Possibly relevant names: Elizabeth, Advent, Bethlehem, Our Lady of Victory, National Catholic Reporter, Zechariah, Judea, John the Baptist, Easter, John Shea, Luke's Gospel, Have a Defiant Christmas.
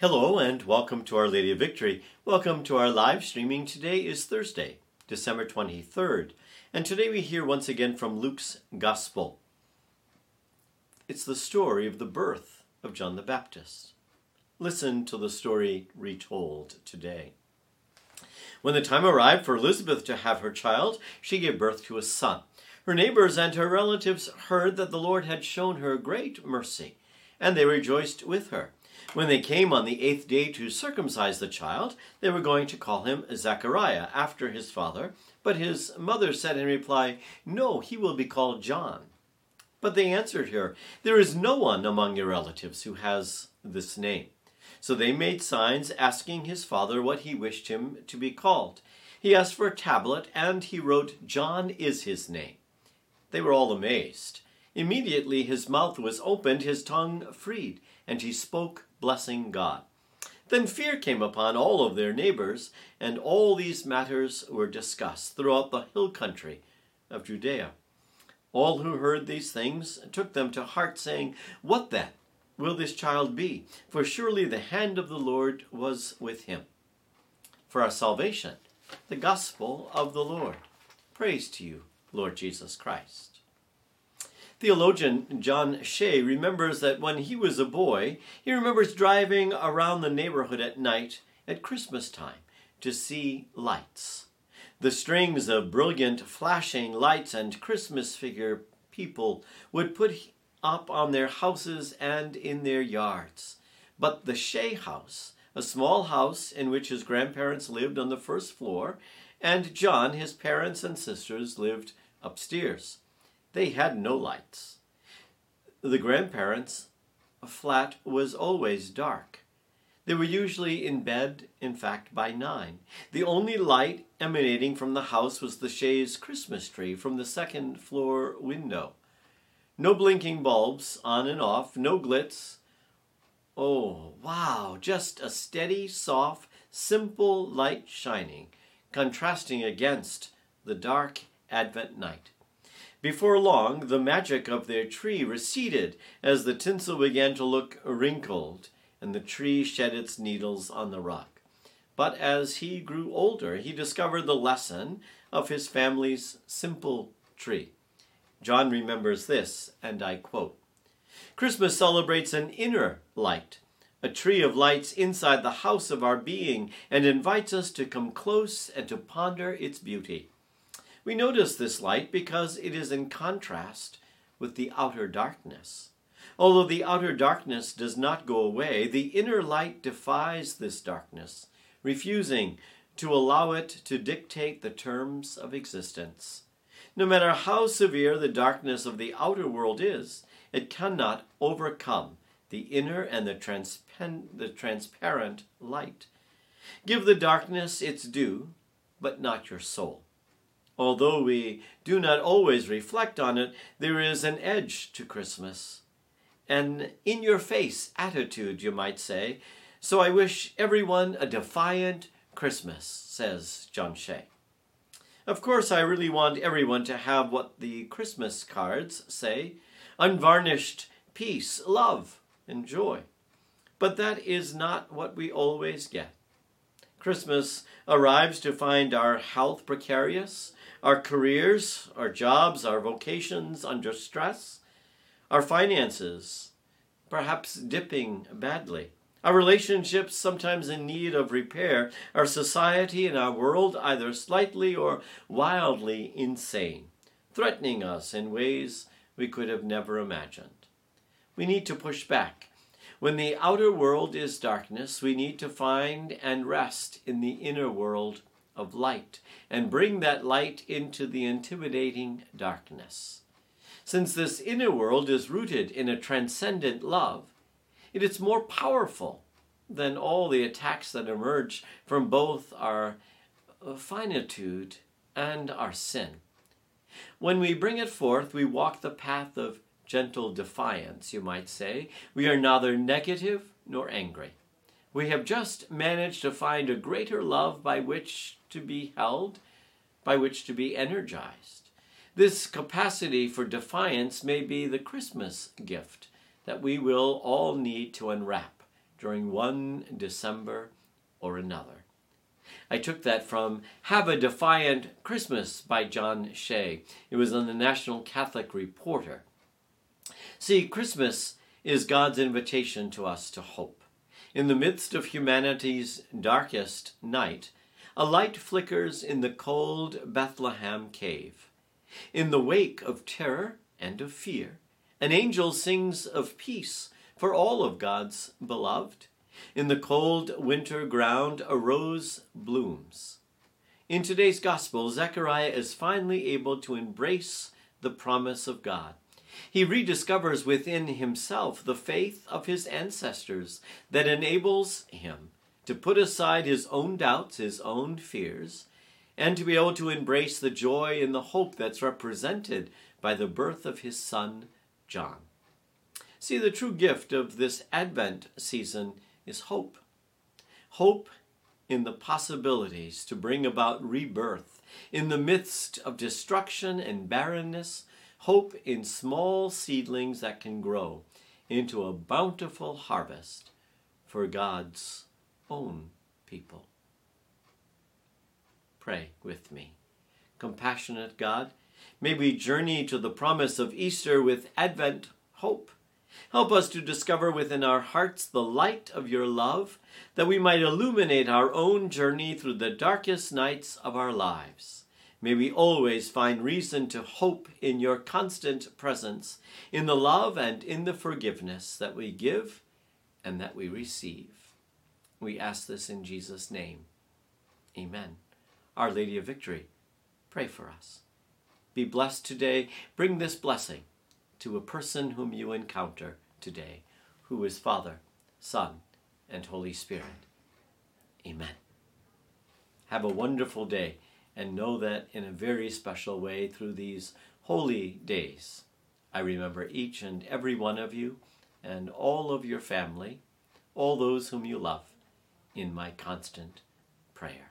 Hello and welcome to Our Lady of Victory. Welcome to our live streaming. Today is Thursday, December 23rd, and today we hear once again from Luke's Gospel. It's the story of the birth of John the Baptist. Listen to the story retold today. When the time arrived for Elizabeth to have her child, she gave birth to a son. Her neighbors and her relatives heard that the Lord had shown her great mercy, and they rejoiced with her. When they came on the 8th day to circumcise the child, they were going to call him Zechariah, after his father. But his mother said in reply, "No, he will be called John." But they answered her, "There is no one among your relatives who has this name." So they made signs, asking his father what he wished him to be called. He asked for a tablet, and he wrote, "John is his name." They were all amazed. Immediately his mouth was opened, his tongue freed, and he spoke, blessing God. Then fear came upon all of their neighbors, and all these matters were discussed throughout the hill country of Judea. All who heard these things took them to heart, saying, "What then will this child be? For surely the hand of the Lord was with him." For our salvation, the gospel of the Lord. Praise to you, Lord Jesus Christ. Theologian John Shea remembers that when he was a boy, he remembers driving around the neighborhood at night at Christmas time to see lights. The strings of brilliant flashing lights and Christmas figure people would put up on their houses and in their yards. But the Shea house, a small house in which his grandparents lived on the first floor, and John, his parents and sisters, lived upstairs. They had no lights. The grandparents' flat was always dark. They were usually in bed, in fact, by 9. The only light emanating from the house was the Shea's Christmas tree from the second floor window. No blinking bulbs on and off, no glitz. Oh, wow, just a steady, soft, simple light shining, contrasting against the dark Advent night. Before long, the magic of their tree receded as the tinsel began to look wrinkled, and the tree shed its needles on the rock. But as he grew older, he discovered the lesson of his family's simple tree. John remembers this, and I quote, "Christmas celebrates an inner light, a tree of lights inside the house of our being, and invites us to come close and to ponder its beauty. We notice this light because it is in contrast with the outer darkness. Although the outer darkness does not go away, the inner light defies this darkness, refusing to allow it to dictate the terms of existence. No matter how severe the darkness of the outer world is, it cannot overcome the inner and the transparent light. Give the darkness its due, but not your soul. Although we do not always reflect on it, there is an edge to Christmas, an in-your-face attitude, you might say. So I wish everyone a defiant Christmas," says John Shea. Of course, I really want everyone to have what the Christmas cards say, unvarnished peace, love, and joy. But that is not what we always get. Christmas arrives to find our health precarious, our careers, our jobs, our vocations under stress, our finances perhaps dipping badly, our relationships sometimes in need of repair, our society and our world either slightly or wildly insane, threatening us in ways we could have never imagined. We need to push back. When the outer world is darkness, we need to find and rest in the inner world of light and bring that light into the intimidating darkness. Since this inner world is rooted in a transcendent love, it is more powerful than all the attacks that emerge from both our finitude and our sin. When we bring it forth, we walk the path of gentle defiance, you might say. We are neither negative nor angry. We have just managed to find a greater love by which to be held, by which to be energized. This capacity for defiance may be the Christmas gift that we will all need to unwrap, during one December or another. I took that from Have a Defiant Christmas by John Shea. It was on the National Catholic Reporter. See, Christmas is God's invitation to us to hope. In the midst of humanity's darkest night, a light flickers in the cold Bethlehem cave. In the wake of terror and of fear, an angel sings of peace for all of God's beloved. In the cold winter ground, a rose blooms. In today's Gospel, Zechariah is finally able to embrace the promise of God. He rediscovers within himself the faith of his ancestors that enables him to put aside his own doubts, his own fears, and to be able to embrace the joy and the hope that's represented by the birth of his son, John. See, the true gift of this Advent season is hope. Hope in the possibilities to bring about rebirth in the midst of destruction and barrenness, hope in small seedlings that can grow into a bountiful harvest for God's own people. Pray with me. Compassionate God, may we journey to the promise of Easter with Advent hope. Help us to discover within our hearts the light of your love, that we might illuminate our own journey through the darkest nights of our lives. May we always find reason to hope in your constant presence, in the love and in the forgiveness that we give and that we receive. We ask this in Jesus' name. Amen. Our Lady of Victory, pray for us. Be blessed today. Bring this blessing to a person whom you encounter today, who is Father, Son, and Holy Spirit. Amen. Have a wonderful day, and know that in a very special way through these holy days, I remember each and every one of you and all of your family, all those whom you love, in my constant prayer.